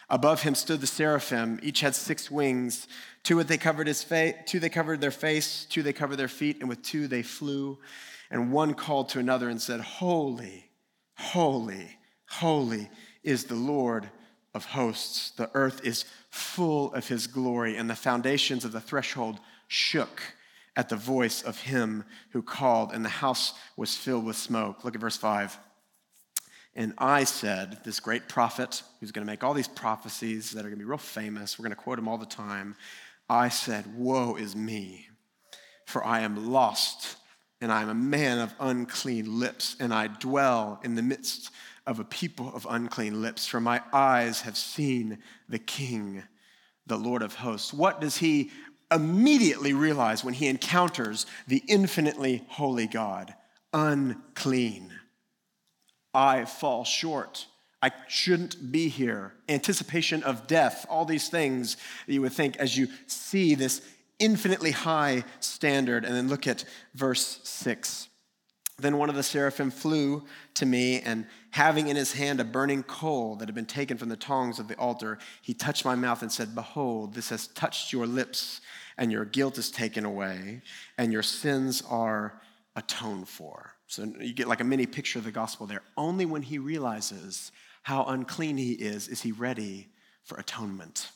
Above him stood the seraphim. Each had six wings. Two they covered his face, two they covered their face, two they covered their feet, and with two they flew. And one called to another and said, "Holy, holy, holy is the Lord of hosts. The earth is full of his glory." And the foundations of the threshold shook at the voice of him who called, and the house was filled with smoke. Look at verse five. And I said, this great prophet who's going to make all these prophecies that are going to be real famous, we're going to quote him all the time, I said, "Woe is me, for I am lost, and I am a man of unclean lips, and I dwell in the midst of a people of unclean lips, for my eyes have seen the King, the Lord of hosts." What does he immediately realize when he encounters the infinitely holy God? Unclean. I fall short. I shouldn't be here. Anticipation of death, all these things that you would think as you see this infinitely high standard. And then look at verse six. Then one of the seraphim flew to me, and having in his hand a burning coal that had been taken from the tongs of the altar, he touched my mouth and said, "Behold, this has touched your lips, and your guilt is taken away, and your sins are atoned for." So you get like a mini picture of the gospel there. Only when he realizes how unclean he is, is he ready for atonement.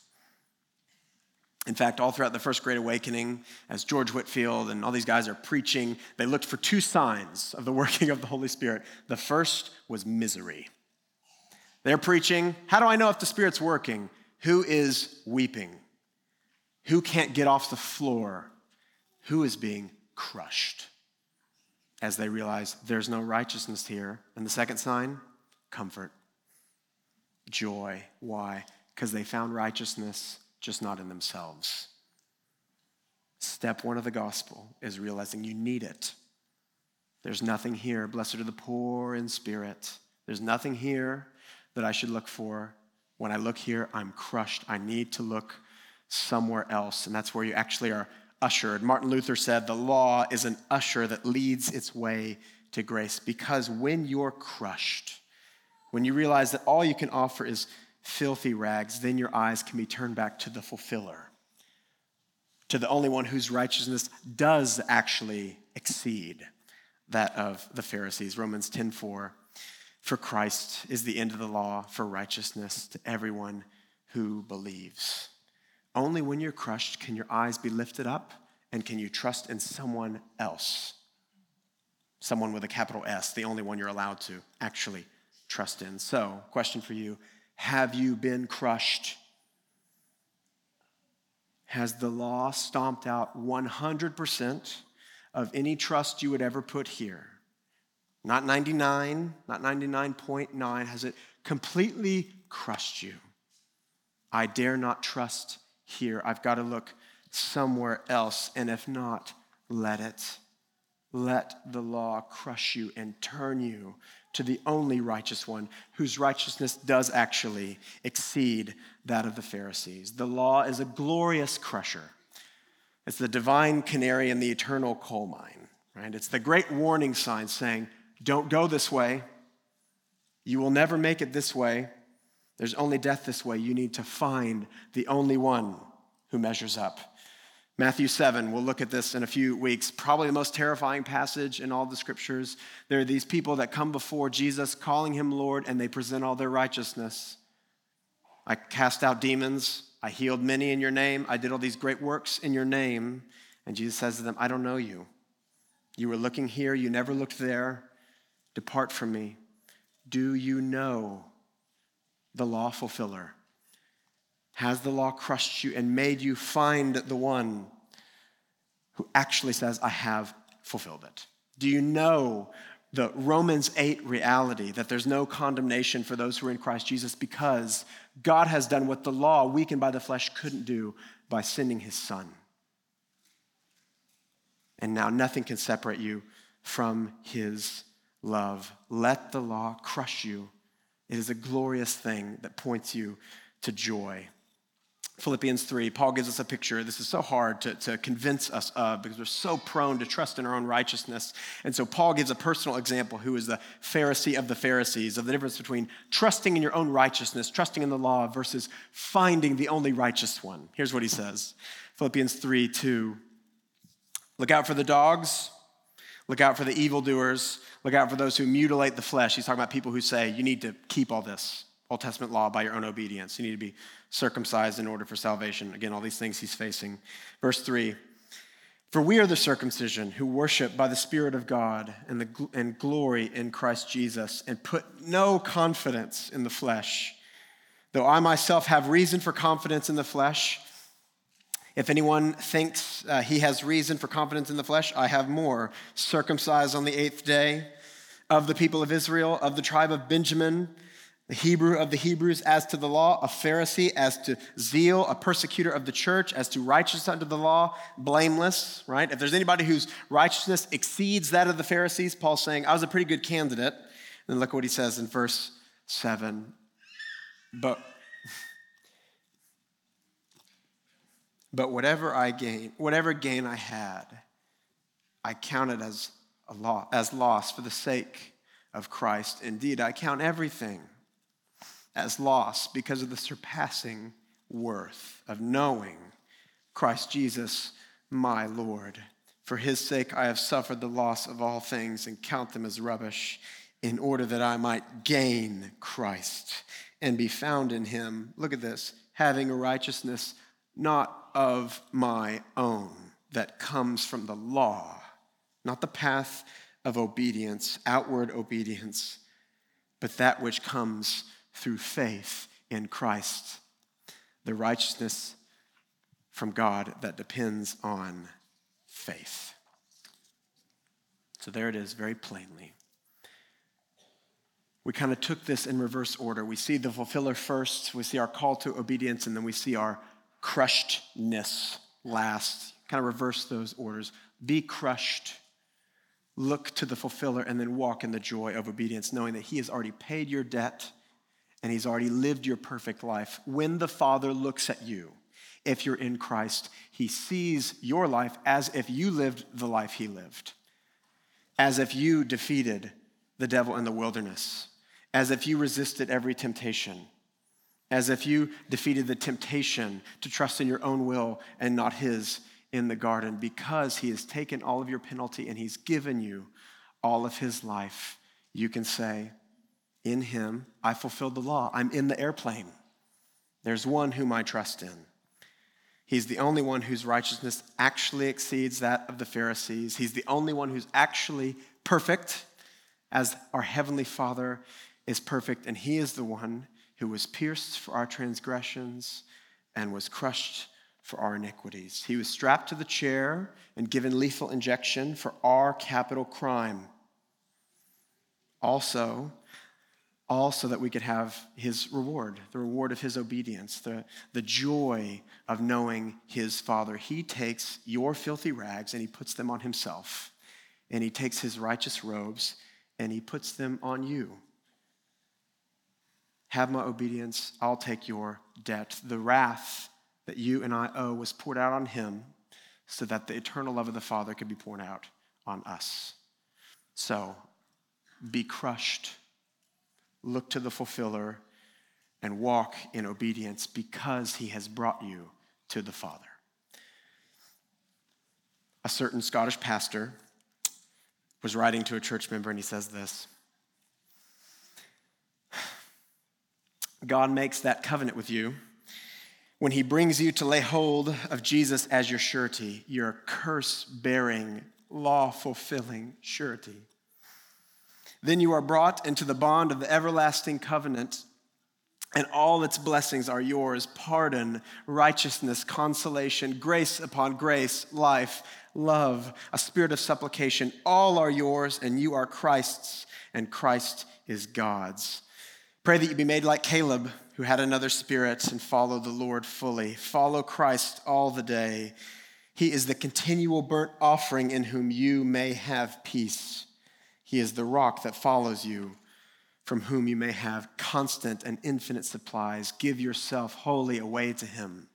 In fact, all throughout the First Great Awakening, as George Whitefield and all these guys are preaching, they looked for two signs of the working of the Holy Spirit. The first was misery. They're preaching, how do I know if the Spirit's working? Who is weeping? Who can't get off the floor? Who is being crushed? As they realize there's no righteousness here. And the second sign, comfort, joy. Why? Because they found righteousness, just not in themselves. Step one of the gospel is realizing you need it. There's nothing here. Blessed are the poor in spirit. There's nothing here that I should look for. When I look here, I'm crushed. I need to look somewhere else. And that's where you actually are ushered. Martin Luther said, the law is an usher that leads its way to grace. Because when you're crushed, when you realize that all you can offer is filthy rags, then your eyes can be turned back to the fulfiller, to the only one whose righteousness does actually exceed that of the Pharisees. Romans ten four, for Christ is the end of the law for righteousness to everyone who believes. Only when you're crushed can your eyes be lifted up, and can you trust in someone else, someone with a capital S, the only one you're allowed to actually trust in. So, question for you. Have you been crushed? Has the law stomped out one hundred percent of any trust you would ever put here? Not ninety-nine, not ninety-nine point nine. Has it completely crushed you? I dare not trust here. I've got to look somewhere else. And if not, let it. Let the law crush you and turn you to the only righteous one whose righteousness does actually exceed that of the Pharisees. The law is a glorious crusher. It's the divine canary in the eternal coal mine, right? It's the great warning sign saying, don't go this way. You will never make it this way. There's only death this way. You need to find the only one who measures up. Matthew seven, we'll look at this in a few weeks, probably the most terrifying passage in all the scriptures. There are these people that come before Jesus calling him Lord, and they present all their righteousness. I cast out demons. I healed many in your name. I did all these great works in your name. And Jesus says to them, I don't know you. You were looking here. You never looked there. Depart from me. Do you know the law fulfiller? Has the law crushed you and made you find the one who actually says, I have fulfilled it? Do you know the Romans eight reality that there's no condemnation for those who are in Christ Jesus because God has done what the law, weakened by the flesh, couldn't do by sending his son? And now nothing can separate you from his love. Let the law crush you. It is a glorious thing that points you to joy. Philippians three, Paul gives us a picture. This is so hard to, to convince us of because we're so prone to trust in our own righteousness. And so Paul gives a personal example who is the Pharisee of the Pharisees, of the difference between trusting in your own righteousness, trusting in the law, versus finding the only righteous one. Here's what he says. Philippians three two. Look out for the dogs. Look out for the evildoers. Look out for those who mutilate the flesh. He's talking about people who say, you need to keep all this Old Testament law by your own obedience. You need to be circumcised in order for salvation. Again, all these things he's facing. Verse three, for we are the circumcision who worship by the Spirit of God and the and glory in Christ Jesus and put no confidence in the flesh. Though I myself have reason for confidence in the flesh, if anyone thinks uh, he has reason for confidence in the flesh, I have more. Circumcised on the eighth day, of the people of Israel, of the tribe of Benjamin, the Hebrew of the Hebrews, as to the law, a Pharisee, as to zeal, a persecutor of the church, as to righteousness under the law, blameless, right? If there's anybody whose righteousness exceeds that of the Pharisees, Paul's saying, I was a pretty good candidate. And then look what he says in verse seven. But, but whatever I gain, whatever gain I had, I counted as a loss, as loss for the sake of Christ. Indeed, I count everything as loss because of the surpassing worth of knowing Christ Jesus, my Lord. For his sake, I have suffered the loss of all things and count them as rubbish in order that I might gain Christ and be found in him. Look at this, having a righteousness not of my own that comes from the law, not the path of obedience, outward obedience, but that which comes through faith in Christ, the righteousness from God that depends on faith. So there it is, very plainly. We kind of took this in reverse order. We see the fulfiller first, we see our call to obedience, and then we see our crushedness last. Kind of reverse those orders. Be crushed. Look to the fulfiller and then walk in the joy of obedience, knowing that he has already paid your debt and he's already lived your perfect life. When the Father looks at you, if you're in Christ, he sees your life as if you lived the life he lived, as if you defeated the devil in the wilderness, as if you resisted every temptation, as if you defeated the temptation to trust in your own will and not his in the garden, because he has taken all of your penalty and he's given you all of his life. You can say, in him, I fulfilled the law. I'm in the airplane. There's one whom I trust in. He's the only one whose righteousness actually exceeds that of the Pharisees. He's the only one who's actually perfect, as our Heavenly Father is perfect. And he is the one who was pierced for our transgressions and was crushed for our iniquities. He was strapped to the chair and given lethal injection for our capital crime. Also, all so that we could have his reward, the reward of his obedience, the, the joy of knowing his Father. He takes your filthy rags and he puts them on himself, and he takes his righteous robes and he puts them on you. Have my obedience, I'll take your debt. The wrath that you and I owe was poured out on him so that the eternal love of the Father could be poured out on us. So, be crushed. Look to the fulfiller and walk in obedience because he has brought you to the Father. A certain Scottish pastor was writing to a church member and he says this, God makes that covenant with you when he brings you to lay hold of Jesus as your surety, your curse-bearing, law-fulfilling surety. Then you are brought into the bond of the everlasting covenant, and all its blessings are yours. Pardon, righteousness, consolation, grace upon grace, life, love, a spirit of supplication. All are yours, and you are Christ's, and Christ is God's. Pray that you be made like Caleb, who had another spirit, and follow the Lord fully. Follow Christ all the day. He is the continual burnt offering in whom you may have peace. He is the rock that follows you, from whom you may have constant and infinite supplies. Give yourself wholly away to him,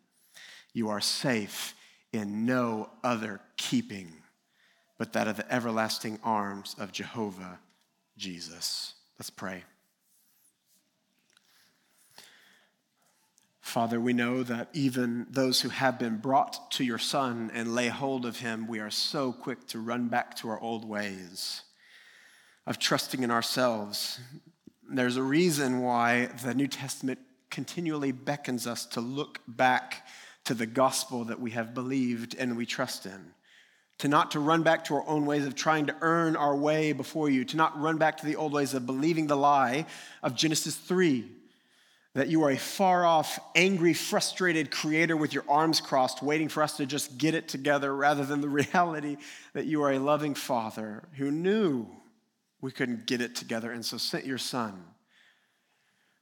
You are safe in no other keeping but that of the everlasting arms of Jehovah Jesus. Let's pray. Father, we know that even those who have been brought to your Son and lay hold of him, we are so quick to run back to our old ways of trusting in ourselves. There's a reason why the New Testament continually beckons us to look back to the gospel that we have believed and we trust in, to not to run back to our own ways of trying to earn our way before you, to not run back to the old ways of believing the lie of Genesis three, that you are a far-off, angry, frustrated creator with your arms crossed, waiting for us to just get it together rather than the reality that you are a loving Father who knew we couldn't get it together and so sent your Son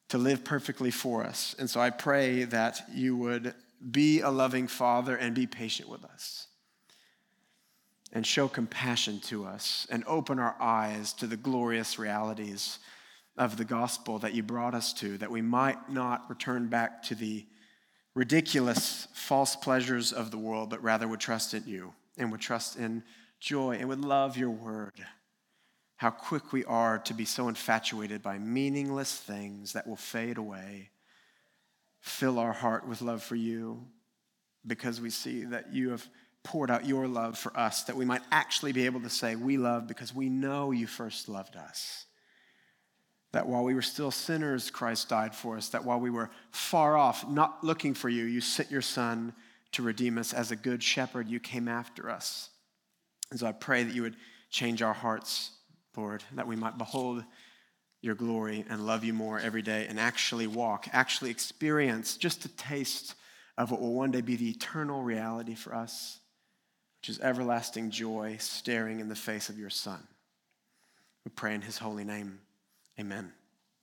to live perfectly for us. And so I pray that you would be a loving Father and be patient with us and show compassion to us and open our eyes to the glorious realities of the gospel that you brought us to, that we might not return back to the ridiculous false pleasures of the world, but rather would trust in you and would trust in joy and would love your word. How quick we are to be so infatuated by meaningless things that will fade away. Fill our heart with love for you because we see that you have poured out your love for us, that we might actually be able to say we love because we know you first loved us. That while we were still sinners, Christ died for us. That while we were far off, not looking for you, you sent your Son to redeem us. As a good shepherd, you came after us. And so I pray that you would change our hearts, Lord, that we might behold your glory and love you more every day and actually walk, actually experience just a taste of what will one day be the eternal reality for us, which is everlasting joy staring in the face of your Son. We pray in his holy name. Amen.